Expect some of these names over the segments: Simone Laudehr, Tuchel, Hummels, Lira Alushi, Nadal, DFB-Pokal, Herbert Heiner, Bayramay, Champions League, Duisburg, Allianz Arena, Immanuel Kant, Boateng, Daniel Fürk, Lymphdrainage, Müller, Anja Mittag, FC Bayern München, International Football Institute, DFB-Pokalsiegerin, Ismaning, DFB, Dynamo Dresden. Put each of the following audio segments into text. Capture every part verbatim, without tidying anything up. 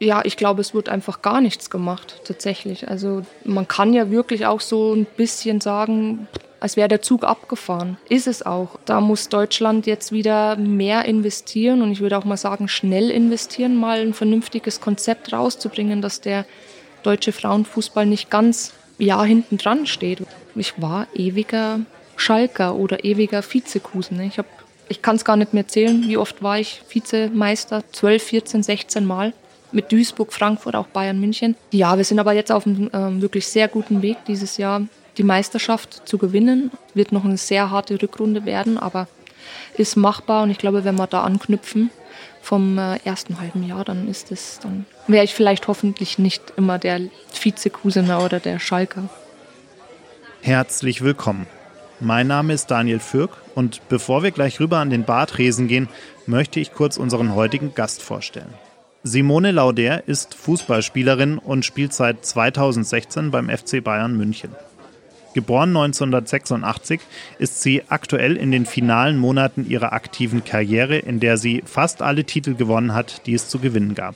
Ja, ich glaube, es wird einfach gar nichts gemacht, tatsächlich. Also man kann ja wirklich auch so ein bisschen sagen, als wäre der Zug abgefahren. Ist es auch. Da muss Deutschland jetzt wieder mehr investieren und ich würde auch mal sagen, schnell investieren, mal ein vernünftiges Konzept rauszubringen, dass der deutsche Frauenfußball nicht ganz ja, hinten dran steht. Ich war ewiger Schalker oder ewiger Vizekusen. Ich habe, ich kann es gar nicht mehr zählen, wie oft war ich Vizemeister, zwölf, vierzehn, sechzehn Mal. Mit Duisburg, Frankfurt, auch Bayern, München. Ja, wir sind aber jetzt auf einem ähm, wirklich sehr guten Weg, dieses Jahr die Meisterschaft zu gewinnen. Wird noch eine sehr harte Rückrunde werden, aber ist machbar. Und ich glaube, wenn wir da anknüpfen vom äh, ersten halben Jahr, dann ist es, dann wäre ich vielleicht hoffentlich nicht immer der Vizekusener oder der Schalker. Herzlich willkommen. Mein Name ist Daniel Fürk und bevor wir gleich rüber an den Bartresen gehen, möchte ich kurz unseren heutigen Gast vorstellen. Simone Laudehr ist Fußballspielerin und spielt seit zweitausendsechzehn beim F C Bayern München. Geboren neunzehnhundertsechsundachtzig ist sie aktuell in den finalen Monaten ihrer aktiven Karriere, in der sie fast alle Titel gewonnen hat, die es zu gewinnen gab.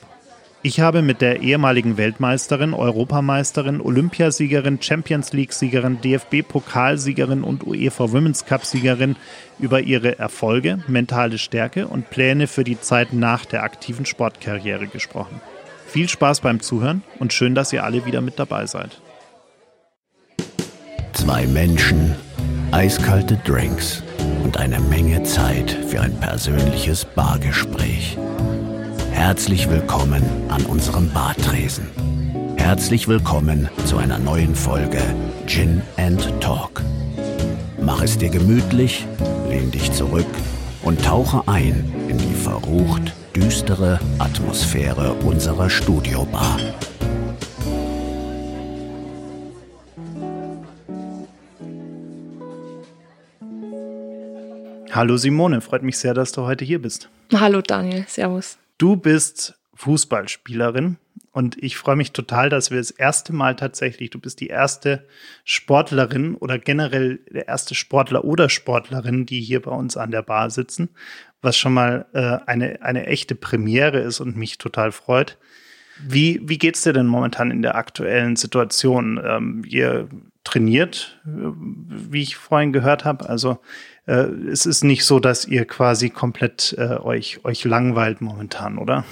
Ich habe mit der ehemaligen Weltmeisterin, Europameisterin, Olympiasiegerin, Champions League-Siegerin, D F B-Pokalsiegerin und UEFA Women's Cup-Siegerin über ihre Erfolge, mentale Stärke und Pläne für die Zeit nach der aktiven Sportkarriere gesprochen. Viel Spaß beim Zuhören und schön, dass ihr alle wieder mit dabei seid. Zwei Menschen, eiskalte Drinks und eine Menge Zeit für ein persönliches Bargespräch. Herzlich willkommen an unserem Bartresen. Herzlich willkommen zu einer neuen Folge Gin and Talk. Mach es dir gemütlich, lehn dich zurück und tauche ein in die verrucht düstere Atmosphäre unserer Studiobar. Hallo Simone, freut mich sehr, dass du heute hier bist. Hallo Daniel, servus. Du bist Fußballspielerin und ich freue mich total, dass wir das erste Mal tatsächlich, du bist die erste Sportlerin oder generell der erste Sportler oder Sportlerin, die hier bei uns an der Bar sitzen, was schon mal äh, eine, eine echte Premiere ist und mich total freut. Wie, wie geht's dir denn momentan in der aktuellen Situation? Ähm, ihr trainiert, wie ich vorhin gehört habe, also es ist nicht so, dass ihr quasi komplett äh, euch, euch langweilt momentan, oder?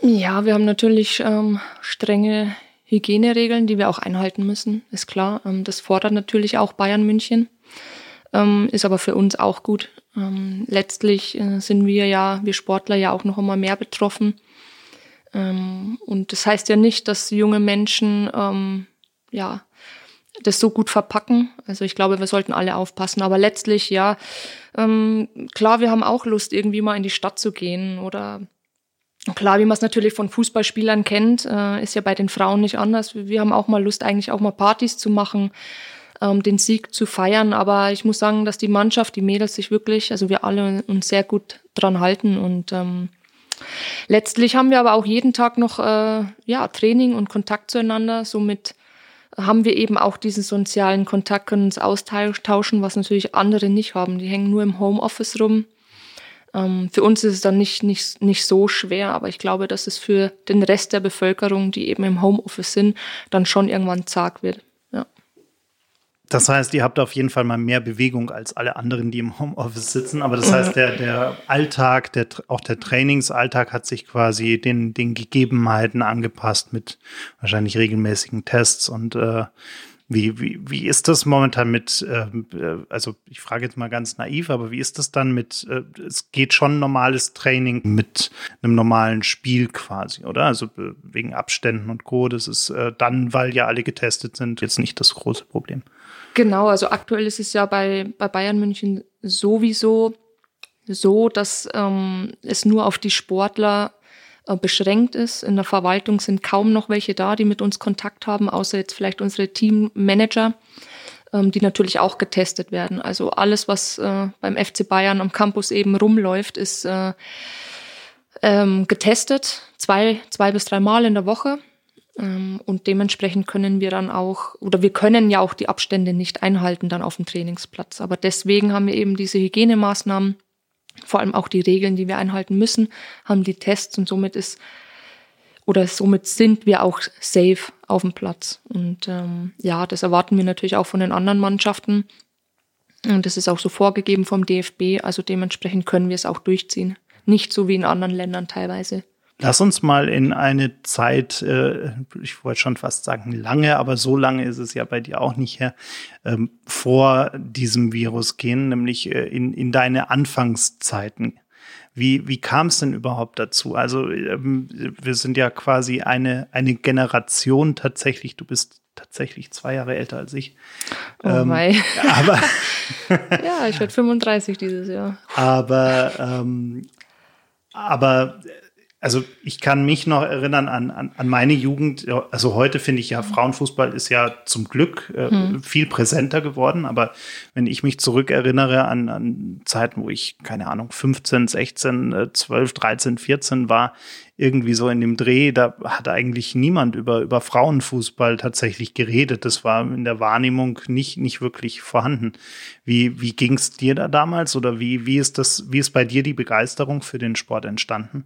Ja, wir haben natürlich ähm, strenge Hygieneregeln, die wir auch einhalten müssen, ist klar. Ähm, das fordert natürlich auch Bayern München, ähm, ist aber für uns auch gut. Ähm, letztlich äh, sind wir ja, wir Sportler ja auch noch einmal mehr betroffen. Ähm, und das heißt ja nicht, dass junge Menschen, ähm, ja, das so gut verpacken. Also ich glaube, wir sollten alle aufpassen. Aber letztlich, ja, ähm, klar, wir haben auch Lust, irgendwie mal in die Stadt zu gehen. Oder klar, wie man es natürlich von Fußballspielern kennt, äh, ist ja bei den Frauen nicht anders. Wir haben auch mal Lust, eigentlich auch mal Partys zu machen, ähm, den Sieg zu feiern. Aber ich muss sagen, dass die Mannschaft, die Mädels sich wirklich, also wir alle uns sehr gut dran halten. Und ähm, letztlich haben wir aber auch jeden Tag noch äh, ja, Training und Kontakt zueinander, somit haben wir eben auch diesen sozialen Kontakt, können uns austauschen, was natürlich andere nicht haben. Die hängen nur im Homeoffice rum. Ähm, für uns ist es dann nicht, nicht, nicht so schwer, aber ich glaube, dass es für den Rest der Bevölkerung, die eben im Homeoffice sind, dann schon irgendwann zart wird. Ja. Das heißt, ihr habt auf jeden Fall mal mehr Bewegung als alle anderen, die im Homeoffice sitzen. Aber das heißt, der, der Alltag, der, auch der Trainingsalltag hat sich quasi den, den Gegebenheiten angepasst mit wahrscheinlich regelmäßigen Tests. Und äh, wie, wie, wie ist das momentan mit, äh, also ich frage jetzt mal ganz naiv, aber wie ist das dann mit, äh, es geht schon normales Training mit einem normalen Spiel quasi, oder? Also wegen Abständen und Co. Das ist äh, dann, weil ja alle getestet sind, jetzt nicht das große Problem. Genau, also aktuell ist es ja bei, bei Bayern München sowieso so, dass ähm, es nur auf die Sportler äh, beschränkt ist. In der Verwaltung sind kaum noch welche da, die mit uns Kontakt haben, außer jetzt vielleicht unsere Teammanager, ähm, die natürlich auch getestet werden. Also alles, was äh, beim F C Bayern am Campus eben rumläuft, ist äh, ähm, getestet, zwei, zwei bis drei Mal in der Woche. Und dementsprechend können wir dann auch, oder wir können ja auch die Abstände nicht einhalten dann auf dem Trainingsplatz. Aber deswegen haben wir eben diese Hygienemaßnahmen, vor allem auch die Regeln, die wir einhalten müssen, haben die Tests und somit ist oder somit sind wir auch safe auf dem Platz. Und ähm, ja, das erwarten wir natürlich auch von den anderen Mannschaften. Und das ist auch so vorgegeben vom D F B, also dementsprechend können wir es auch durchziehen. Nicht so wie in anderen Ländern teilweise. Lass uns mal in eine Zeit, äh, ich wollte schon fast sagen lange, aber so lange ist es ja bei dir auch nicht her, ähm, vor diesem Virus gehen, nämlich äh, in, in deine Anfangszeiten. Wie, wie kam es denn überhaupt dazu? Also ähm, wir sind ja quasi eine, eine Generation tatsächlich, du bist tatsächlich zwei Jahre älter als ich. Oh ähm, mein. Aber ja, ich werde fünfunddreißig dieses Jahr. Aber, ähm, aber also ich kann mich noch erinnern an, an, an meine Jugend. Also heute finde ich ja, Frauenfußball ist ja zum Glück äh, hm. viel präsenter geworden. Aber wenn ich mich zurückerinnere an, an Zeiten, wo ich, keine Ahnung, fünfzehn, sechzehn, zwölf, dreizehn, vierzehn war, irgendwie so in dem Dreh, da hat eigentlich niemand über, über Frauenfußball tatsächlich geredet. Das war in der Wahrnehmung nicht, nicht wirklich vorhanden. Wie, wie ging es dir da damals oder wie, wie ist das, wie ist bei dir die Begeisterung für den Sport entstanden?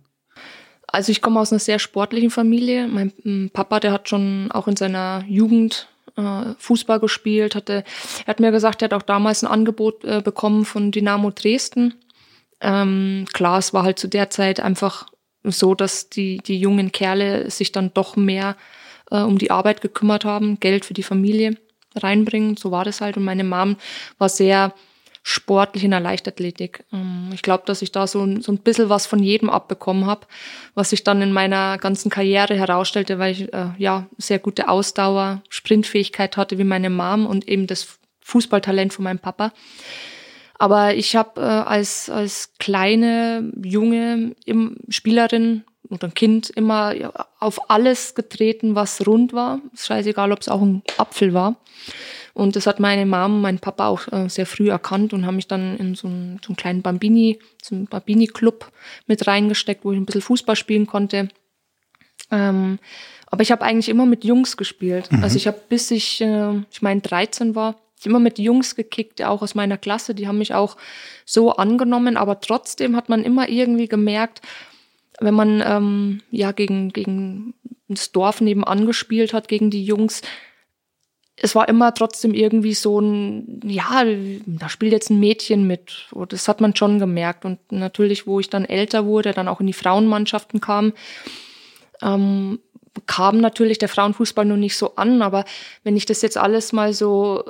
Also ich komme aus einer sehr sportlichen Familie. Mein Papa, der hat schon auch in seiner Jugend äh, Fußball gespielt. Hatte, er hat mir gesagt, er hat auch damals ein Angebot äh, bekommen von Dynamo Dresden. Ähm, klar, es war halt zu der Zeit einfach so, dass die, die jungen Kerle sich dann doch mehr äh, um die Arbeit gekümmert haben, Geld für die Familie reinbringen. So war das halt. Und meine Mom war sehr sportlich in der Leichtathletik. Ich glaube, dass ich da so ein, so ein bisschen was von jedem abbekommen habe, was sich dann in meiner ganzen Karriere herausstellte, weil ich äh, ja sehr gute Ausdauer, Sprintfähigkeit hatte wie meine Mom und eben das Fußballtalent von meinem Papa. Aber ich habe äh, als als kleine, junge Spielerin oder Kind immer auf alles getreten, was rund war. Scheißegal, ob es auch ein Apfel war. Und das hat meine Mom, mein Papa auch äh, sehr früh erkannt und haben mich dann in so einen, so einen kleinen Bambini, so einen Bambini-Club mit reingesteckt, wo ich ein bisschen Fußball spielen konnte. Ähm, aber ich habe eigentlich immer mit Jungs gespielt. Mhm. Also ich habe, bis ich, äh, ich meine, dreizehn war, immer mit Jungs gekickt, auch aus meiner Klasse. Die haben mich auch so angenommen. Aber trotzdem hat man immer irgendwie gemerkt, wenn man ähm, ja gegen, gegen das Dorf nebenan gespielt hat, gegen die Jungs, es war immer trotzdem irgendwie so ein, ja, da spielt jetzt ein Mädchen mit. Das hat man schon gemerkt. Und natürlich, wo ich dann älter wurde, dann auch in die Frauenmannschaften kam, ähm, kam natürlich der Frauenfußball noch nicht so an. Aber wenn ich das jetzt alles mal so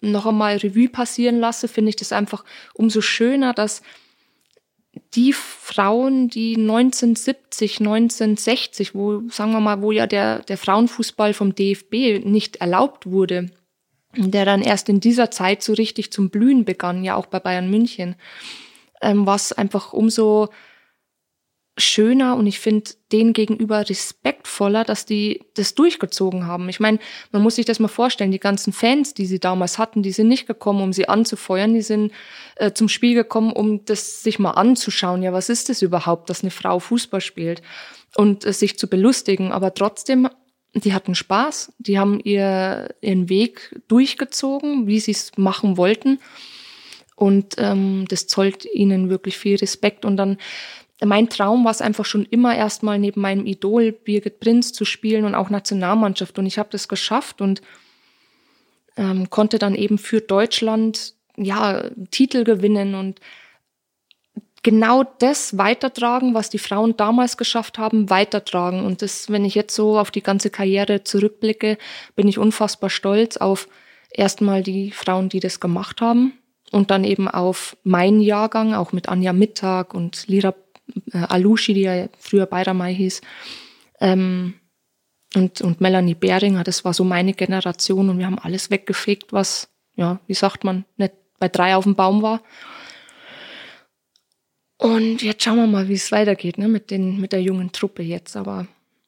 noch einmal Revue passieren lasse, finde ich das einfach umso schöner, dass die Frauen, die neunzehnhundertsiebzig, neunzehnhundertsechzig, wo, sagen wir mal, wo ja der, der Frauenfußball vom D F B nicht erlaubt wurde, der dann erst in dieser Zeit so richtig zum Blühen begann, ja auch bei Bayern München, ähm, was einfach umso schöner und ich finde denen gegenüber respektvoller, dass die das durchgezogen haben. Ich meine, man muss sich das mal vorstellen, die ganzen Fans, die sie damals hatten, die sind nicht gekommen, um sie anzufeuern, die sind äh, zum Spiel gekommen, um das sich mal anzuschauen. Ja, was ist das überhaupt, dass eine Frau Fußball spielt und äh, sich zu belustigen, aber trotzdem, die hatten Spaß, die haben ihr, ihren Weg durchgezogen, wie sie es machen wollten und ähm, das zollt ihnen wirklich viel Respekt und dann mein Traum war es einfach schon immer, erstmal neben meinem Idol Birgit Prinz zu spielen und auch Nationalmannschaft. Und ich habe das geschafft und ähm, konnte dann eben für Deutschland ja Titel gewinnen und genau das weitertragen, was die Frauen damals geschafft haben, weitertragen. Und das, wenn ich jetzt so auf die ganze Karriere zurückblicke, bin ich unfassbar stolz auf erstmal die Frauen, die das gemacht haben und dann eben auf meinen Jahrgang, auch mit Anja Mittag und Lira Alushi, die ja früher Bayramay hieß, ähm, und, und Melanie Behringer, das war so meine Generation und wir haben alles weggefegt, was, ja, wie sagt man, nicht bei drei auf dem Baum war. Und jetzt schauen wir mal, wie es weitergeht, ne, mit den, mit der jungen Truppe jetzt, aber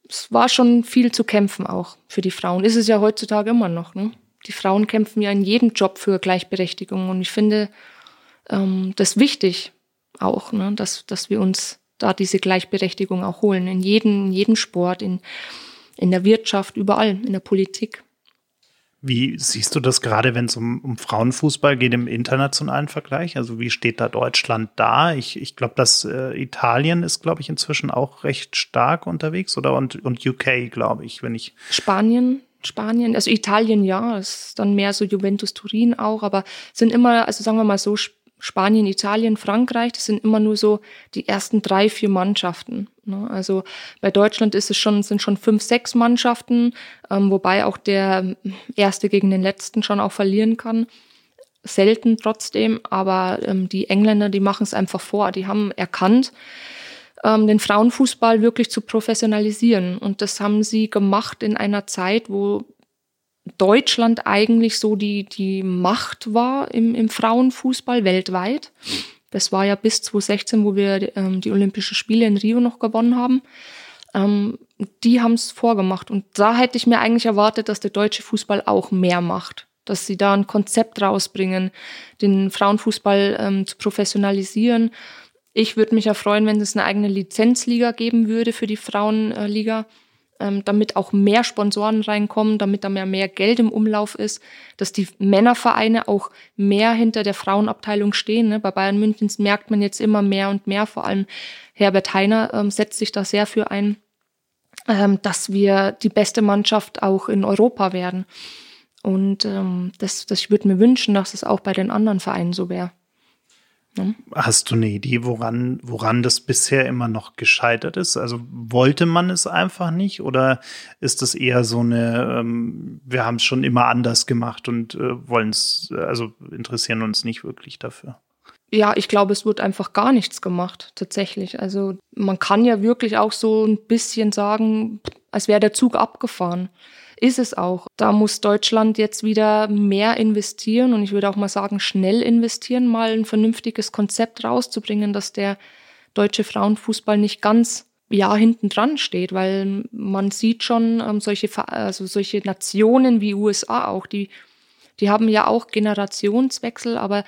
es war schon viel zu kämpfen auch für die Frauen, ist es ja heutzutage immer noch, ne? Die Frauen kämpfen ja in jedem Job für Gleichberechtigung und ich finde ähm, das wichtig, auch, ne, dass, dass wir uns da diese Gleichberechtigung auch holen. In jedem, in jedem Sport, in, in der Wirtschaft, überall, in der Politik. Wie siehst du das gerade, wenn es um, um Frauenfußball geht im internationalen Vergleich? Also wie steht da Deutschland da? Ich, ich glaube, dass äh, Italien ist, glaube ich, inzwischen auch recht stark unterwegs, oder? Und, und U K, glaube ich, wenn ich... Spanien, Spanien, also Italien, ja, ist dann mehr so Juventus Turin auch, aber sind immer, also sagen wir mal so, Spanien, Italien, Frankreich, das sind immer nur so die ersten drei, vier Mannschaften. Ne? Also bei Deutschland ist es schon, sind schon fünf, sechs Mannschaften, ähm, wobei auch der Erste gegen den Letzten schon auch verlieren kann. Selten trotzdem, aber ähm, die Engländer, die machen es einfach vor. Die haben erkannt, ähm, den Frauenfußball wirklich zu professionalisieren. Und das haben sie gemacht in einer Zeit, wo Deutschland eigentlich so die, die Macht war im, im Frauenfußball weltweit. Das war ja bis zwanzig sechzehn, wo wir ähm, die Olympischen Spiele in Rio noch gewonnen haben. Ähm, die haben es vorgemacht. Und da hätte ich mir eigentlich erwartet, dass der deutsche Fußball auch mehr macht. Dass sie da ein Konzept rausbringen, den Frauenfußball ähm, zu professionalisieren. Ich würde mich ja freuen, wenn es eine eigene Lizenzliga geben würde für die Frauenliga. Damit auch mehr Sponsoren reinkommen, damit da mehr, mehr Geld im Umlauf ist, dass die Männervereine auch mehr hinter der Frauenabteilung stehen. Ne? Bei Bayern München merkt man jetzt immer mehr und mehr, vor allem Herbert Heiner ähm, setzt sich da sehr für ein, ähm, dass wir die beste Mannschaft auch in Europa werden. Und ähm, das, das ich würde mir wünschen, dass es das auch bei den anderen Vereinen so wäre. Hast du eine Idee, woran, woran das bisher immer noch gescheitert ist? Also wollte man es einfach nicht, oder ist das eher so eine, ähm, wir haben es schon immer anders gemacht und äh, wollen es, also interessieren uns nicht wirklich dafür? Ja, ich glaube, es wird einfach gar nichts gemacht, tatsächlich. Also man kann ja wirklich auch so ein bisschen sagen, als wäre der Zug abgefahren. Ist es auch. Da muss Deutschland jetzt wieder mehr investieren und ich würde auch mal sagen, schnell investieren, mal ein vernünftiges Konzept rauszubringen, dass der deutsche Frauenfußball nicht ganz, ja, hinten dran steht, weil man sieht schon ähm, solche, also solche Nationen wie U S A auch, die, die haben ja auch Generationswechsel, aber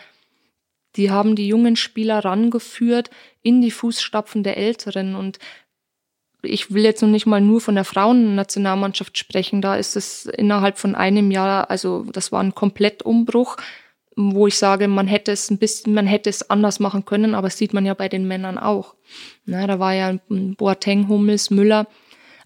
die haben die jungen Spieler rangeführt in die Fußstapfen der Älteren. Und ich will jetzt noch nicht mal nur von der Frauennationalmannschaft sprechen, da ist es innerhalb von einem Jahr, also das war ein Komplettumbruch, wo ich sage, man hätte es ein bisschen, man hätte es anders machen können, aber das sieht man ja bei den Männern auch. Na, da war ja Boateng, Hummels, Müller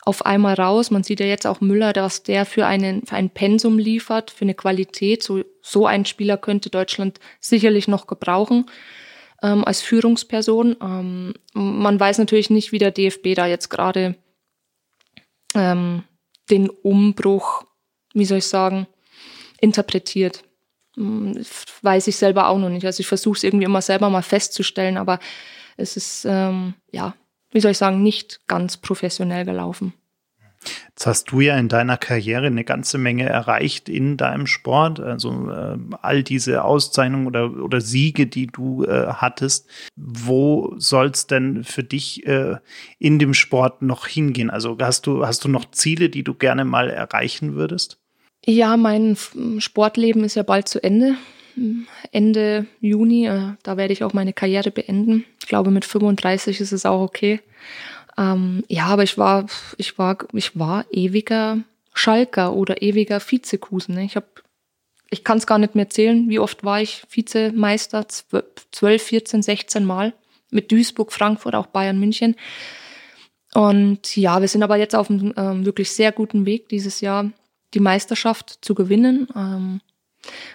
auf einmal raus. Man sieht ja jetzt auch Müller, dass der für einen, für ein Pensum liefert, für eine Qualität. So, so einen Spieler könnte Deutschland sicherlich noch gebrauchen. Ähm, als Führungsperson. Ähm, man weiß natürlich nicht, wie der D F B da jetzt gerade ähm, den Umbruch, wie soll ich sagen, interpretiert. Ähm, weiß ich selber auch noch nicht. Also ich versuche es irgendwie immer selber mal festzustellen, aber es ist, ähm, ja, wie soll ich sagen, nicht ganz professionell gelaufen. Jetzt hast du ja in deiner Karriere eine ganze Menge erreicht in deinem Sport, also äh, all diese Auszeichnungen oder, oder Siege, die du äh, hattest. Wo soll's denn für dich äh, in dem Sport noch hingehen? Also hast du, hast du noch Ziele, die du gerne mal erreichen würdest? Ja, mein Sportleben ist ja bald zu Ende. Ende Juni, äh, da werde ich auch meine Karriere beenden. Ich glaube, mit fünfunddreißig ist es auch okay. Ähm, ja, aber ich war, ich war, ich war ewiger Schalker oder ewiger Vizekusen. Ne? Ich habe, ich kann es gar nicht mehr zählen, wie oft war ich Vizemeister, zwölf, vierzehn, sechzehn Mal mit Duisburg, Frankfurt, auch Bayern München. Und ja, wir sind aber jetzt auf einem ähm, wirklich sehr guten Weg, dieses Jahr die Meisterschaft zu gewinnen. Ähm,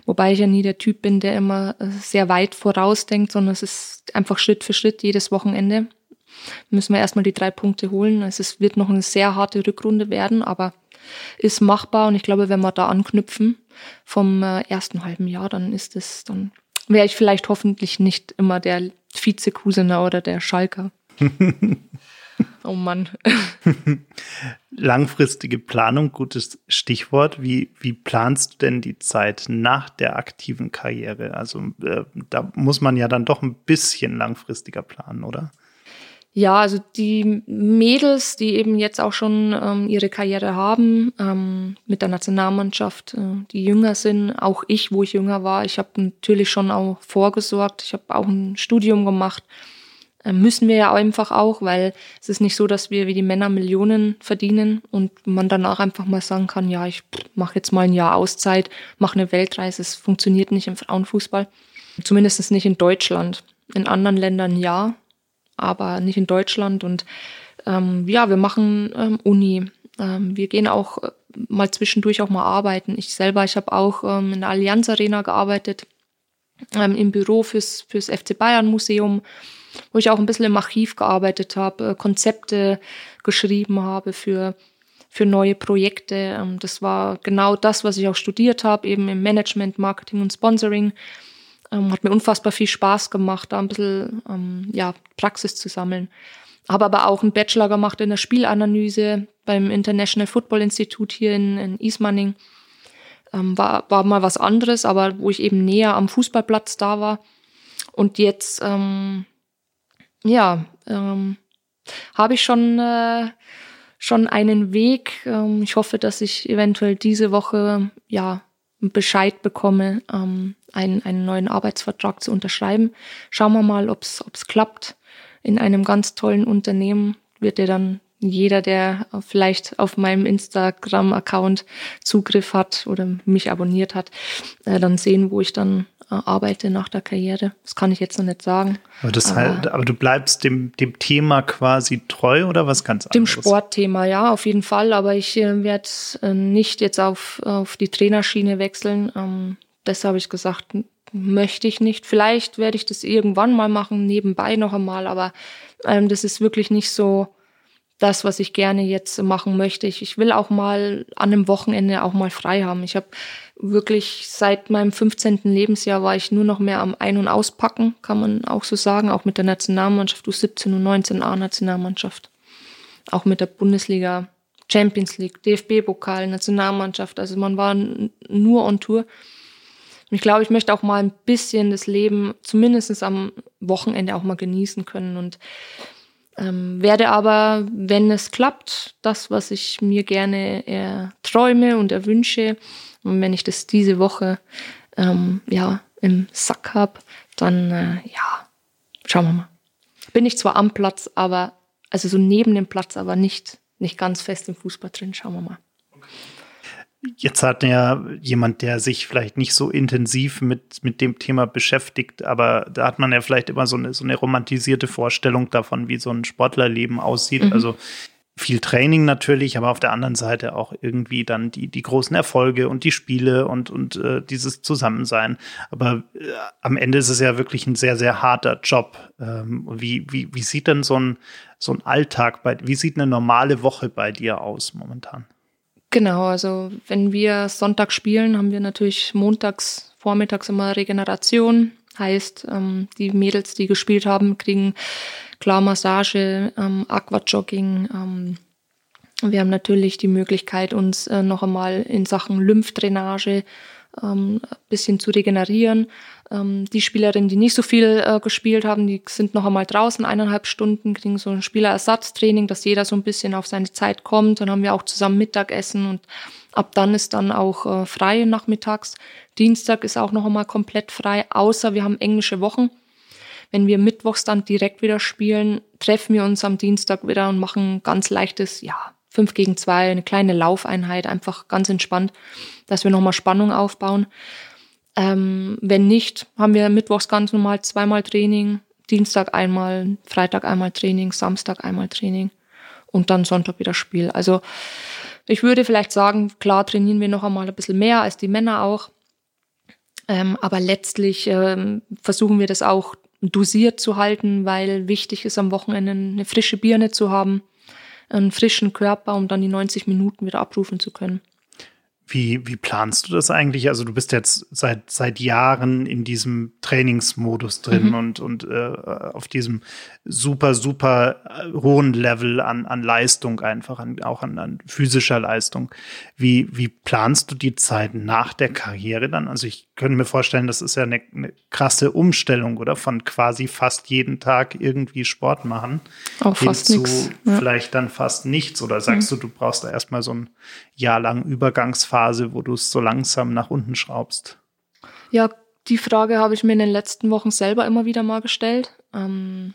wobei ich ja nie der Typ bin, der immer sehr weit vorausdenkt, sondern es ist einfach Schritt für Schritt jedes Wochenende. Müssen wir erstmal die drei Punkte holen. Also es wird noch eine sehr harte Rückrunde werden, aber ist machbar. Und ich glaube, wenn wir da anknüpfen vom ersten halben Jahr, dann ist es, dann wäre ich vielleicht hoffentlich nicht immer der Vizekusener oder der Schalker. Oh Mann. Langfristige Planung, gutes Stichwort. Wie, wie planst du denn die Zeit nach der aktiven Karriere? Also äh, da muss man ja dann doch ein bisschen langfristiger planen, oder? Ja, also die Mädels, die eben jetzt auch schon ähm, ihre Karriere haben, ähm, mit der Nationalmannschaft, äh, die jünger sind, auch ich, wo ich jünger war, ich habe natürlich schon auch vorgesorgt, ich habe auch ein Studium gemacht, müssen wir ja einfach auch, weil es ist nicht so, dass wir wie die Männer Millionen verdienen und man danach einfach mal sagen kann, ja, ich mache jetzt mal ein Jahr Auszeit, mache eine Weltreise. Es funktioniert nicht im Frauenfußball, zumindest nicht in Deutschland. In anderen Ländern ja, aber nicht in Deutschland. Und ähm, ja, wir machen ähm, Uni, ähm, wir gehen auch äh, mal zwischendurch auch mal arbeiten. Ich selber, ich habe auch ähm, in der Allianz Arena gearbeitet, ähm, im Büro fürs, fürs F C Bayern Museum, wo ich auch ein bisschen im Archiv gearbeitet habe, äh, Konzepte geschrieben habe für, für neue Projekte. Ähm, das war genau das, was ich auch studiert habe, eben im Management, Marketing und Sponsoring. Ähm, hat mir unfassbar viel Spaß gemacht, da ein bisschen ähm, ja, Praxis zu sammeln. Habe aber auch einen Bachelor gemacht in der Spielanalyse beim International Football Institute hier in, in Ismaning. Ähm, war, war mal was anderes, aber wo ich eben näher am Fußballplatz da war. Und jetzt, ähm, ja, ähm, habe ich schon, äh, schon einen Weg. Ähm, ich hoffe, dass ich eventuell diese Woche, ja, Bescheid bekomme, ähm, einen, einen neuen Arbeitsvertrag zu unterschreiben. Schauen wir mal, ob es klappt. In einem ganz tollen Unternehmen wird ja dann jeder, der vielleicht auf meinem Instagram-Account Zugriff hat oder mich abonniert hat, äh, dann sehen, wo ich dann äh, arbeite nach der Karriere. Das kann ich jetzt noch nicht sagen. Aber, das aber, halt, aber du bleibst dem, dem Thema quasi treu oder was ganz anderes? Dem Sportthema, ja, auf jeden Fall. Aber ich äh, werde äh, nicht jetzt auf, auf die Trainerschiene wechseln. Ähm, das habe ich gesagt, möchte ich nicht. Vielleicht werde ich das irgendwann mal machen, nebenbei noch einmal. Aber ähm, das ist wirklich nicht so das, was ich gerne jetzt machen möchte. Ich, ich will auch mal an einem Wochenende auch mal frei haben. Ich habe wirklich seit meinem fünfzehnten Lebensjahr war ich nur noch mehr am Ein- und Auspacken, kann man auch so sagen. Auch mit der Nationalmannschaft, U siebzehn und neunzehn A-Nationalmannschaft. Auch mit der Bundesliga, Champions League, D F B-Pokal, Nationalmannschaft. Also man war n- nur on Tour. Und ich glaube, ich möchte auch mal ein bisschen das Leben zumindest am Wochenende auch mal genießen können und Ähm, werde aber, wenn es klappt, das, was ich mir gerne äh, träume und erwünsche, und wenn ich das diese Woche ähm, ja, im Sack habe, dann äh, ja, schauen wir mal. Bin ich zwar am Platz, aber also so neben dem Platz, aber nicht, nicht ganz fest im Fußball drin, schauen wir mal. Jetzt hat ja jemand, der sich vielleicht nicht so intensiv mit, mit dem Thema beschäftigt, aber da hat man ja vielleicht immer so eine, so eine romantisierte Vorstellung davon, wie so ein Sportlerleben aussieht. Mhm. Also viel Training natürlich, aber auf der anderen Seite auch irgendwie dann die, die großen Erfolge und die Spiele und, und äh, dieses Zusammensein. Aber äh, am Ende ist es ja wirklich ein sehr, sehr harter Job. Ähm, wie, wie, wie sieht denn so ein, so ein Alltag, bei, wie sieht eine normale Woche bei dir aus momentan? Genau, also wenn wir Sonntag spielen, haben wir natürlich montags, vormittags immer Regeneration. Heißt, ähm, die Mädels, die gespielt haben, kriegen klar Massage, ähm, Aquajogging. Ähm, wir haben natürlich die Möglichkeit, uns äh, noch einmal in Sachen Lymphdrainage ähm, ein bisschen zu regenerieren. Ähm, die Spielerinnen, die nicht so viel äh, gespielt haben, die sind noch einmal draußen, eineinhalb Stunden, kriegen so ein Spielerersatztraining, dass jeder so ein bisschen auf seine Zeit kommt. Dann haben wir auch zusammen Mittagessen und ab dann ist dann auch äh, frei nachmittags. Dienstag ist auch noch einmal komplett frei, außer wir haben englische Wochen. Wenn wir mittwochs dann direkt wieder spielen, treffen wir uns am Dienstag wieder und machen ganz leichtes, ja, fünf gegen zwei, eine kleine Laufeinheit, einfach ganz entspannt, dass wir nochmal Spannung aufbauen. Ähm, wenn nicht, haben wir mittwochs ganz normal zweimal Training, Dienstag einmal, Freitag einmal Training, Samstag einmal Training und dann Sonntag wieder Spiel. Also ich würde vielleicht sagen, klar trainieren wir noch einmal ein bisschen mehr als die Männer auch, ähm, aber letztlich ähm, versuchen wir das auch dosiert zu halten, weil wichtig ist am Wochenende eine frische Birne zu haben, einen frischen Körper, um dann die neunzig Minuten wieder abrufen zu können. Wie, wie planst du das eigentlich? Also du bist jetzt seit seit Jahren in diesem Trainingsmodus drin, mhm, und, und äh, auf diesem super, super hohen Level an, an Leistung einfach, an, auch an, an physischer Leistung. Wie, wie planst du die Zeit nach der Karriere dann? Also ich könnte mir vorstellen, das ist ja eine, eine krasse Umstellung, oder? Von quasi fast jeden Tag irgendwie Sport machen. Auch fast nichts. Ja. Vielleicht dann fast nichts. Oder sagst mhm. du, du brauchst da erstmal so ein Jahr lang Übergangsphase, wo du es so langsam nach unten schraubst? Ja, die Frage habe ich mir in den letzten Wochen selber immer wieder mal gestellt. Ähm,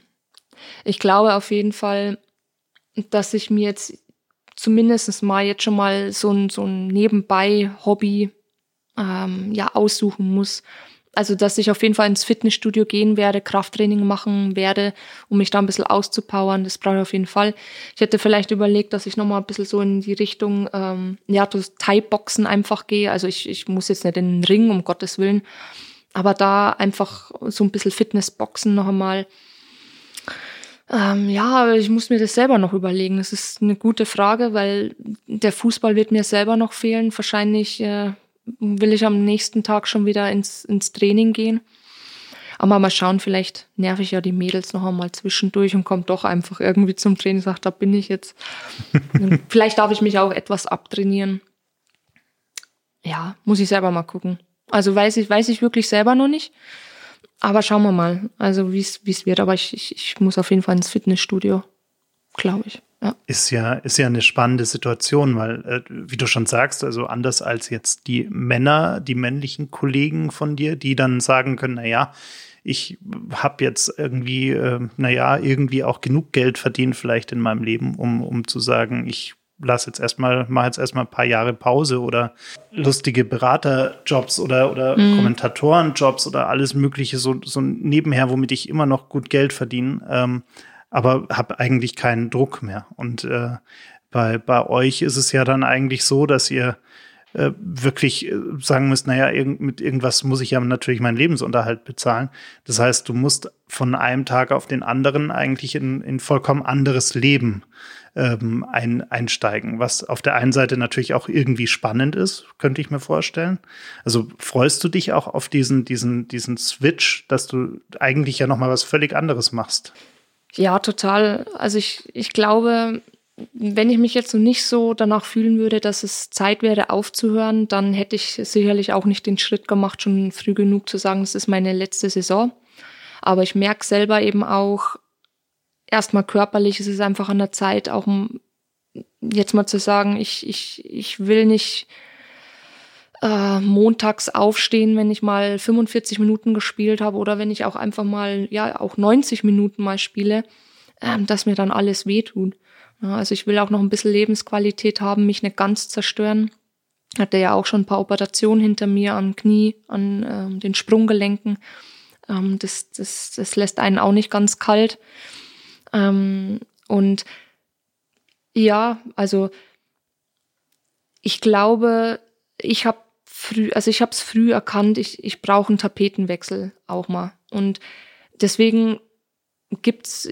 Ich glaube auf jeden Fall, dass ich mir jetzt zumindest mal jetzt schon mal so ein, so ein Nebenbei-Hobby ähm, ja, aussuchen muss. Also, dass ich auf jeden Fall ins Fitnessstudio gehen werde, Krafttraining machen werde, um mich da ein bisschen auszupowern. Das brauche ich auf jeden Fall. Ich hätte vielleicht überlegt, dass ich nochmal ein bisschen so in die Richtung, ähm, ja, Thai-Boxen einfach gehe. Also, ich, ich muss jetzt nicht in den Ring, um Gottes Willen. Aber da einfach so ein bisschen Fitnessboxen noch einmal. Ähm, ja, ich muss mir das selber noch überlegen. Das ist eine gute Frage, weil der Fußball wird mir selber noch fehlen. Wahrscheinlich, äh, will ich am nächsten Tag schon wieder ins, ins Training gehen. Aber mal schauen, vielleicht nerv ich ja die Mädels noch einmal zwischendurch und komme doch einfach irgendwie zum Training und sage, da bin ich jetzt. Vielleicht darf ich mich auch etwas abtrainieren. Ja, muss ich selber mal gucken. Also weiß ich, weiß ich wirklich selber noch nicht. Aber schauen wir mal, also wie es wird. Aber ich, ich, ich muss auf jeden Fall ins Fitnessstudio, glaube ich. Ja. Ist ja, ist ja eine spannende Situation, weil, äh, wie du schon sagst, also anders als jetzt die Männer, die männlichen Kollegen von dir, die dann sagen können, na ja, ich habe jetzt irgendwie, äh, na ja, irgendwie auch genug Geld verdient vielleicht in meinem Leben, um, um zu sagen, ich lass jetzt erstmal, mach jetzt erstmal ein paar Jahre Pause oder lustige Beraterjobs oder, oder mhm. Kommentatorenjobs oder alles Mögliche so, so nebenher, womit ich immer noch gut Geld verdiene. Ähm, aber habe eigentlich keinen Druck mehr. Und äh, bei, bei euch ist es ja dann eigentlich so, dass ihr äh, wirklich äh, sagen müsst, naja, irg- mit irgendwas muss ich ja natürlich meinen Lebensunterhalt bezahlen. Das heißt, du musst von einem Tag auf den anderen eigentlich in ein vollkommen anderes Leben ähm, ein, einsteigen, was auf der einen Seite natürlich auch irgendwie spannend ist, könnte ich mir vorstellen. Also freust du dich auch auf diesen, diesen, diesen Switch, dass du eigentlich ja nochmal was völlig anderes machst? Ja, total. Also ich, ich glaube, wenn ich mich jetzt noch nicht so danach fühlen würde, dass es Zeit wäre aufzuhören, dann hätte ich sicherlich auch nicht den Schritt gemacht, schon früh genug zu sagen, das ist meine letzte Saison. Aber ich merke selber eben auch, erstmal körperlich ist es einfach an der Zeit, auch jetzt mal zu sagen, ich, ich, ich will nicht äh, montags aufstehen, wenn ich mal fünfundvierzig Minuten gespielt habe oder wenn ich auch einfach mal, ja, auch neunzig Minuten mal spiele, ähm, dass mir dann alles wehtut. Ja, also ich will auch noch ein bisschen Lebensqualität haben, mich nicht ganz zerstören. Hatte ja auch schon ein paar Operationen hinter mir am Knie, an ähm, den Sprunggelenken. Ähm, das, das, das lässt einen auch nicht ganz kalt. Ähm, und ja, also ich glaube, ich habe früh, also ich habe es früh erkannt, ich, ich brauche einen Tapetenwechsel auch mal. Und deswegen gibt's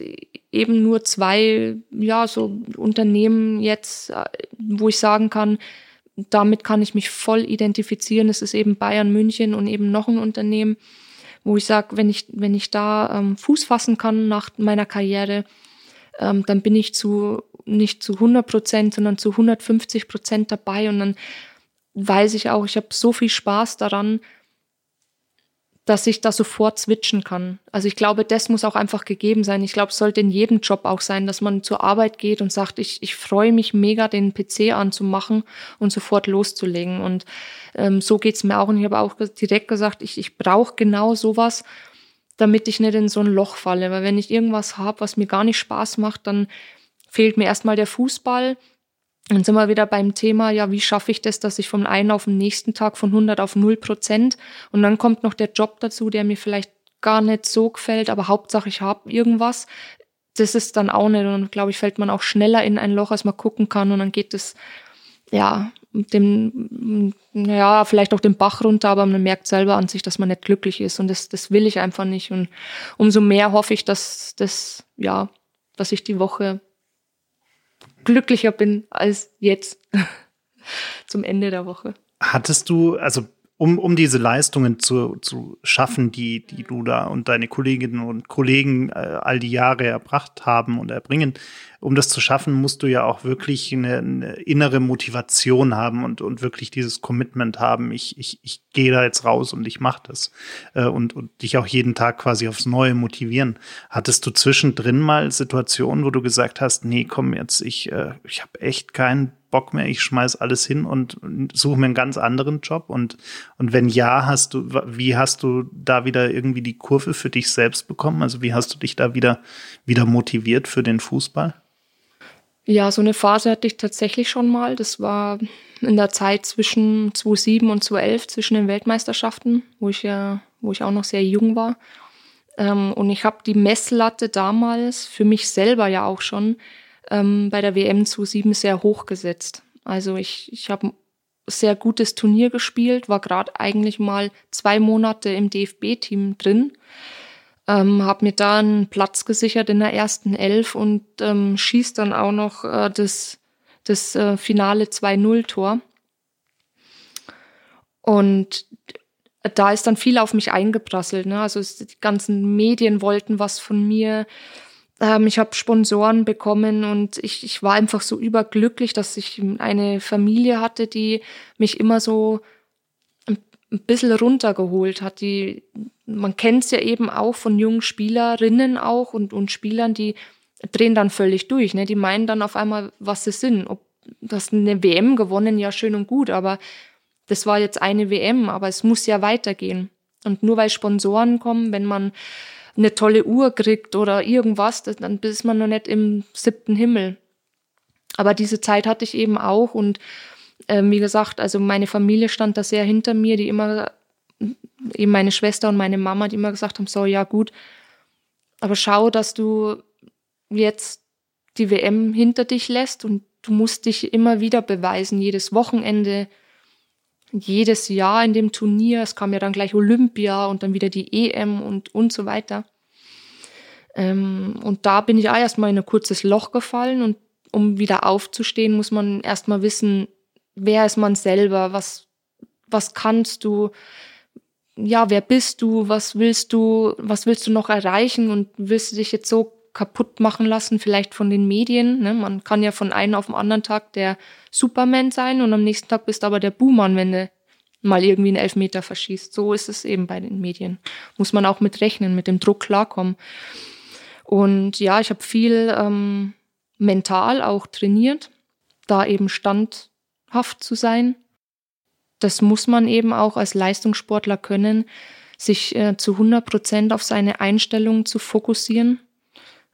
eben nur zwei, ja, so Unternehmen jetzt, wo ich sagen kann, damit kann ich mich voll identifizieren. Es ist eben Bayern München und eben noch ein Unternehmen, wo ich sage, wenn ich, wenn ich da ähm, Fuß fassen kann nach meiner Karriere, ähm, dann bin ich zu, nicht zu hundert Prozent, sondern zu hundertfünfzig Prozent dabei und dann weiß ich auch, ich habe so viel Spaß daran, dass ich da sofort switchen kann. Also ich glaube, das muss auch einfach gegeben sein. Ich glaube, es sollte in jedem Job auch sein, dass man zur Arbeit geht und sagt, ich, ich freue mich mega, den P C anzumachen und sofort loszulegen. Und ähm, so geht's mir auch. Und ich habe auch direkt gesagt, ich, ich brauche genau sowas, damit ich nicht in so ein Loch falle. Weil wenn ich irgendwas habe, was mir gar nicht Spaß macht, dann fehlt mir erstmal der Fußball. Dann sind wir wieder beim Thema, ja, wie schaffe ich das, dass ich vom einen auf den nächsten Tag von hundert auf null Prozent und dann kommt noch der Job dazu, der mir vielleicht gar nicht so gefällt, aber Hauptsache ich habe irgendwas. Das ist dann auch nicht und dann, glaube ich, fällt man auch schneller in ein Loch, als man gucken kann und dann geht es, ja, dem, ja, vielleicht auch den Bach runter, aber man merkt selber an sich, dass man nicht glücklich ist und das, das will ich einfach nicht und umso mehr hoffe ich, dass das, ja, dass ich die Woche glücklicher bin als jetzt zum Ende der Woche. Hattest du, also um, um diese Leistungen zu, zu schaffen, die, die du da und deine Kolleginnen und Kollegen äh, all die Jahre erbracht haben und erbringen, um das zu schaffen, musst du ja auch wirklich eine, eine innere Motivation haben und, und wirklich dieses Commitment haben, ich, ich, ich gehe da jetzt raus und ich mache das äh, und, und dich auch jeden Tag quasi aufs Neue motivieren. Hattest du zwischendrin mal Situationen, wo du gesagt hast, nee, komm jetzt, ich, äh, ich habe echt keinen Bock mehr, ich schmeiß alles hin und suche mir einen ganz anderen Job? Und, und wenn ja, hast du, wie hast du da wieder irgendwie die Kurve für dich selbst bekommen? Also wie hast du dich da wieder, wieder motiviert für den Fußball? Ja, so eine Phase hatte ich tatsächlich schon mal. Das war in der Zeit zwischen zweitausendsieben und zweitausendelf, zwischen den Weltmeisterschaften, wo ich ja, wo ich auch noch sehr jung war. Und ich habe die Messlatte damals für mich selber ja auch schon ähm, bei der W M zweitausendsieben sehr hoch gesetzt. Also ich, ich habe ein sehr gutes Turnier gespielt, war gerade eigentlich mal zwei Monate im D F B-Team drin, ähm, habe mir da einen Platz gesichert in der ersten Elf und ähm, schieß dann auch noch äh, das, das äh, finale zwei null Tor. Und da ist dann viel auf mich eingeprasselt, ne? Also es, die ganzen Medien wollten was von mir. Ähm, ich habe Sponsoren bekommen und ich, ich war einfach so überglücklich, dass ich eine Familie hatte, die mich immer so ein, ein bisschen runtergeholt hat. Die, man kennt es ja eben auch von jungen Spielerinnen auch und, und Spielern, die drehen dann völlig durch, ne? Die meinen dann auf einmal, was sie sind. Ob das eine W M gewonnen, ja schön und gut, aber das war jetzt eine W M, aber es muss ja weitergehen. Und nur weil Sponsoren kommen, wenn man eine tolle Uhr kriegt oder irgendwas, dann ist man noch nicht im siebten Himmel. Aber diese Zeit hatte ich eben auch. Und äh, wie gesagt, also meine Familie stand da sehr hinter mir, die immer, eben meine Schwester und meine Mama, die immer gesagt haben, so, ja gut, aber schau, dass du jetzt die W M hinter dich lässt und du musst dich immer wieder beweisen, jedes Wochenende, jedes Jahr in dem Turnier, es kam ja dann gleich Olympia und dann wieder die E M und, und so weiter. Ähm, und da bin ich auch erstmal in ein kurzes Loch gefallen und um wieder aufzustehen, muss man erstmal wissen, wer ist man selber, was, was kannst du, ja, wer bist du, was willst du, was willst du noch erreichen und willst du dich jetzt so kaputt machen lassen, vielleicht von den Medien. Ne? Man kann ja von einem auf den anderen Tag der Superman sein und am nächsten Tag bist du aber der Buhmann, wenn du mal irgendwie einen Elfmeter verschießt. So ist es eben bei den Medien. Muss man auch mit rechnen, mit dem Druck klarkommen. Und ja, ich habe viel ähm, mental auch trainiert, da eben standhaft zu sein. Das muss man eben auch als Leistungssportler können, sich äh, zu hundert Prozent auf seine Einstellung zu fokussieren.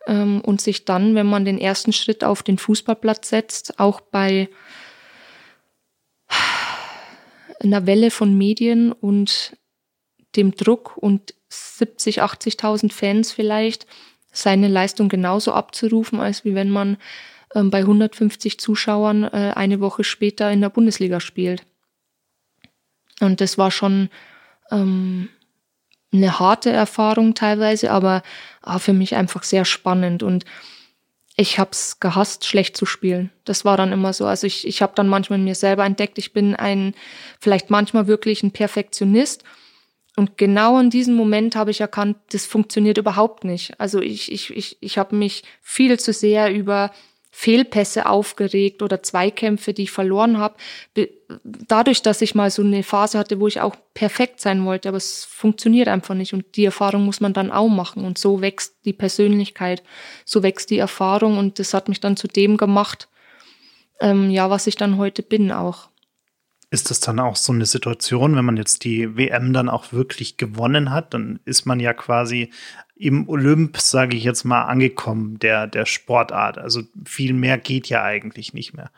Und sich dann, wenn man den ersten Schritt auf den Fußballplatz setzt, auch bei einer Welle von Medien und dem Druck und siebzigtausend, achtzigtausend Fans vielleicht, seine Leistung genauso abzurufen, als wie wenn man bei hundertfünfzig Zuschauern eine Woche später in der Bundesliga spielt. Und das war schon ähm, eine harte Erfahrung teilweise, aber ah, für mich einfach sehr spannend und ich habe es gehasst, schlecht zu spielen. Das war dann immer so. Also ich, ich habe dann manchmal in mir selber entdeckt, ich bin ein, vielleicht manchmal wirklich ein Perfektionist und genau in diesem Moment habe ich erkannt, das funktioniert überhaupt nicht. Also ich, ich, ich, ich habe mich viel zu sehr über Fehlpässe aufgeregt oder Zweikämpfe, die ich verloren habe. Dadurch, dass ich mal so eine Phase hatte, wo ich auch perfekt sein wollte, aber es funktioniert einfach nicht und die Erfahrung muss man dann auch machen und so wächst die Persönlichkeit, so wächst die Erfahrung und das hat mich dann zu dem gemacht, ähm, ja, was ich dann heute bin auch. Ist das dann auch so eine Situation, wenn man jetzt die W M dann auch wirklich gewonnen hat, dann ist man ja quasi im Olymp, sage ich jetzt mal, angekommen, der, der Sportart. Also viel mehr geht ja eigentlich nicht mehr.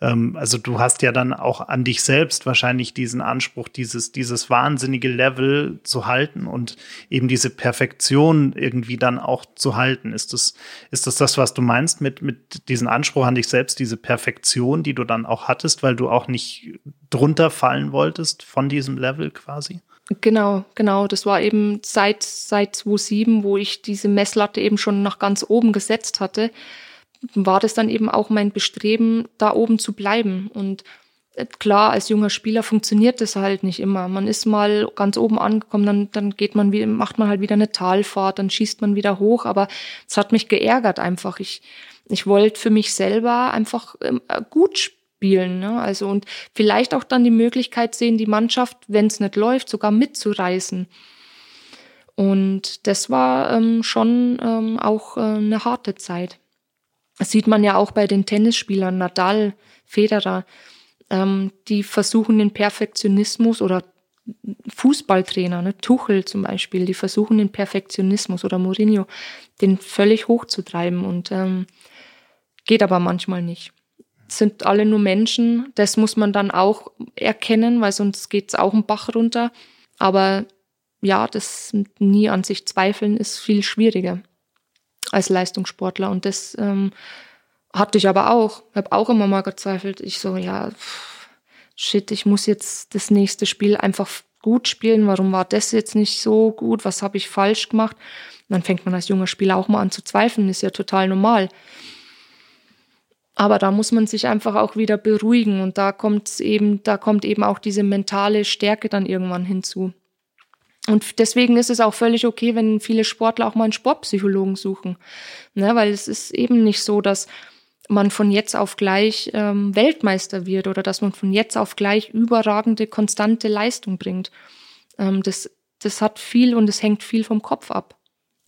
Ähm, also du hast ja dann auch an dich selbst wahrscheinlich diesen Anspruch, dieses, dieses wahnsinnige Level zu halten und eben diese Perfektion irgendwie dann auch zu halten. Ist das, ist das das, was du meinst mit, mit diesem Anspruch an dich selbst, diese Perfektion, die du dann auch hattest, weil du auch nicht drunter fallen wolltest von diesem Level quasi? Genau, genau. Das war eben seit, seit zweitausendsieben, wo ich diese Messlatte eben schon nach ganz oben gesetzt hatte, war das dann eben auch mein Bestreben, da oben zu bleiben. Und klar, als junger Spieler funktioniert das halt nicht immer. Man ist mal ganz oben angekommen, dann, dann geht man, wie, macht man halt wieder eine Talfahrt, dann schießt man wieder hoch. Aber es hat mich geärgert einfach. Ich, ich wollte für mich selber einfach gut spielen. Spielen, ne? Also und vielleicht auch dann die Möglichkeit sehen, die Mannschaft, wenn es nicht läuft, sogar mitzureißen. Und das war ähm, schon ähm, auch äh, eine harte Zeit. Das sieht man ja auch bei den Tennisspielern, Nadal, Federer, ähm, die versuchen den Perfektionismus, oder Fußballtrainer, ne, Tuchel zum Beispiel, die versuchen den Perfektionismus, oder Mourinho, den völlig hochzutreiben, und ähm, geht aber manchmal nicht. Sind alle nur Menschen, das muss man dann auch erkennen, weil sonst geht es auch einen Bach runter. Aber ja, das nie an sich zweifeln ist viel schwieriger als Leistungssportler, und das ähm, hatte ich aber auch. Ich habe auch immer mal gezweifelt. Ich so, ja, pff, shit, ich muss jetzt das nächste Spiel einfach gut spielen. Warum war das jetzt nicht so gut? Was habe ich falsch gemacht? Und dann fängt man als junger Spieler auch mal an zu zweifeln. Ist ja total normal. Aber da muss man sich einfach auch wieder beruhigen, und da kommt eben, da kommt eben auch diese mentale Stärke dann irgendwann hinzu. Und deswegen ist es auch völlig okay, wenn viele Sportler auch mal einen Sportpsychologen suchen, ne? Weil es ist eben nicht so, dass man von jetzt auf gleich ähm, Weltmeister wird oder dass man von jetzt auf gleich überragende, konstante Leistung bringt. Ähm, das, das hat viel, und es hängt viel vom Kopf ab.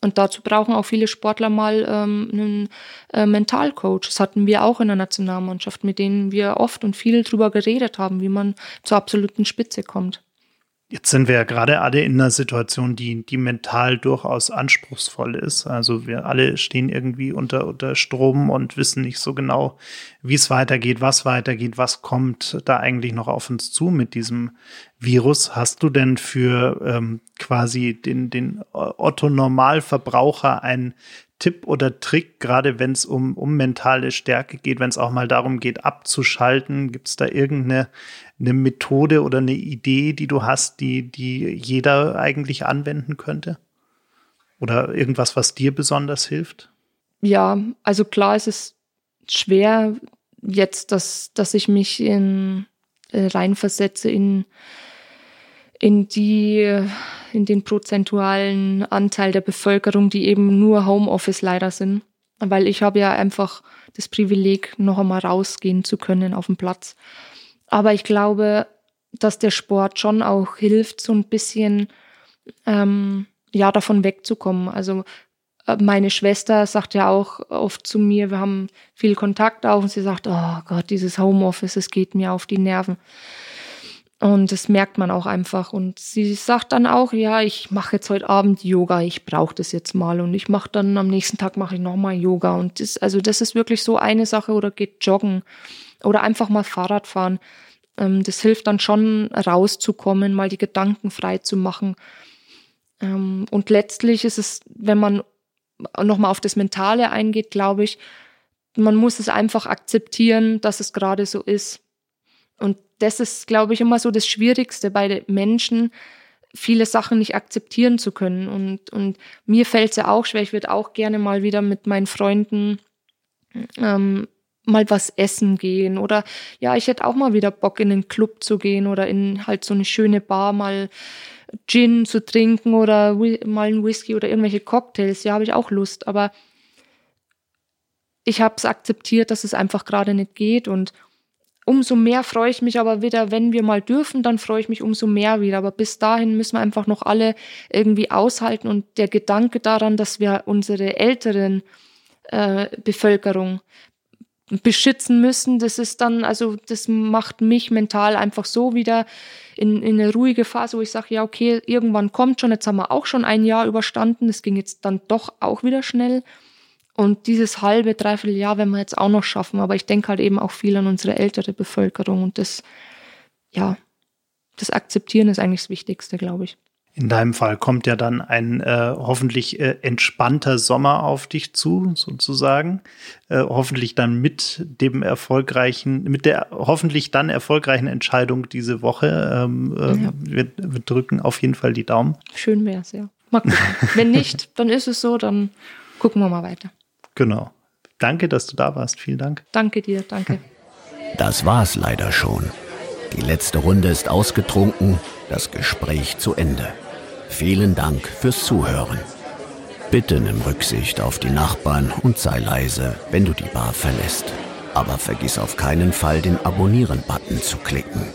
Und dazu brauchen auch viele Sportler mal ähm, einen äh, Mentalcoach. Das hatten wir auch in der Nationalmannschaft, mit denen wir oft und viel drüber geredet haben, wie man zur absoluten Spitze kommt. Jetzt sind wir ja gerade alle in einer Situation, die, die mental durchaus anspruchsvoll ist. Also wir alle stehen irgendwie unter, unter Strom und wissen nicht so genau, wie es weitergeht, was weitergeht, was kommt da eigentlich noch auf uns zu mit diesem Virus. Hast du denn für ähm, quasi den, den Otto-Normalverbraucher einen Tipp oder Trick, gerade wenn es um, um mentale Stärke geht, wenn es auch mal darum geht, abzuschalten? Gibt es da irgendeine eine Methode oder eine Idee, die du hast, die, die jeder eigentlich anwenden könnte? Oder irgendwas, was dir besonders hilft? Ja, also klar, es ist schwer jetzt, dass, dass ich mich in, äh, reinversetze in in die, in den prozentualen Anteil der Bevölkerung, die eben nur Homeoffice leider sind. Weil ich habe ja einfach das Privileg, noch einmal rausgehen zu können auf den Platz. Aber ich glaube, dass der Sport schon auch hilft, so ein bisschen ähm, ja, davon wegzukommen. Also meine Schwester sagt ja auch oft zu mir, wir haben viel Kontakt auch, und sie sagt, oh Gott, dieses Homeoffice, es geht mir auf die Nerven. Und das merkt man auch einfach. Und sie sagt dann auch, ja, ich mache jetzt heute Abend Yoga, ich brauche das jetzt mal. Und ich mache dann am nächsten Tag mache ich nochmal Yoga. Und das, also das ist wirklich so eine Sache. Oder geht joggen oder einfach mal Fahrrad fahren. Ähm, das hilft dann schon, rauszukommen, mal die Gedanken frei zu machen. Ähm, und letztlich ist es, wenn man nochmal auf das Mentale eingeht, glaube ich, man muss es einfach akzeptieren, dass es gerade so ist. Und das ist, glaube ich, immer so das Schwierigste bei Menschen, viele Sachen nicht akzeptieren zu können. Und, und mir fällt es ja auch schwer. Ich würde auch gerne mal wieder mit meinen Freunden ähm, mal was essen gehen. Oder ja, ich hätte auch mal wieder Bock, in den Club zu gehen oder in halt so eine schöne Bar mal Gin zu trinken oder mal einen Whisky oder irgendwelche Cocktails. Ja, habe ich auch Lust. Aber ich habe es akzeptiert, dass es einfach gerade nicht geht, und umso mehr freue ich mich aber wieder, wenn wir mal dürfen, dann freue ich mich umso mehr wieder. Aber bis dahin müssen wir einfach noch alle irgendwie aushalten. Und der Gedanke daran, dass wir unsere älteren äh, Bevölkerung beschützen müssen, das ist dann, also das macht mich mental einfach so wieder in, in eine ruhige Phase, wo ich sage, ja okay, irgendwann kommt schon, jetzt haben wir auch schon ein Jahr überstanden, das ging jetzt dann doch auch wieder schnell. Und dieses halbe, dreiviertel Jahr werden wir jetzt auch noch schaffen. Aber ich denke halt eben auch viel an unsere ältere Bevölkerung. Und das, ja, das Akzeptieren ist eigentlich das Wichtigste, glaube ich. In deinem Fall kommt ja dann ein äh, hoffentlich äh, entspannter Sommer auf dich zu, sozusagen. Äh, hoffentlich dann mit dem erfolgreichen, mit der hoffentlich dann erfolgreichen Entscheidung diese Woche. Ähm, äh, ja. wir, wir drücken auf jeden Fall die Daumen. Schön wäre es, ja. Mal gucken. Wenn nicht, dann ist es so, dann gucken wir mal weiter. Genau. Danke, dass du da warst. Vielen Dank. Danke dir, danke. Das war's leider schon. Die letzte Runde ist ausgetrunken, das Gespräch zu Ende. Vielen Dank fürs Zuhören. Bitte nimm Rücksicht auf die Nachbarn und sei leise, wenn du die Bar verlässt. Aber vergiss auf keinen Fall, den Abonnieren-Button zu klicken.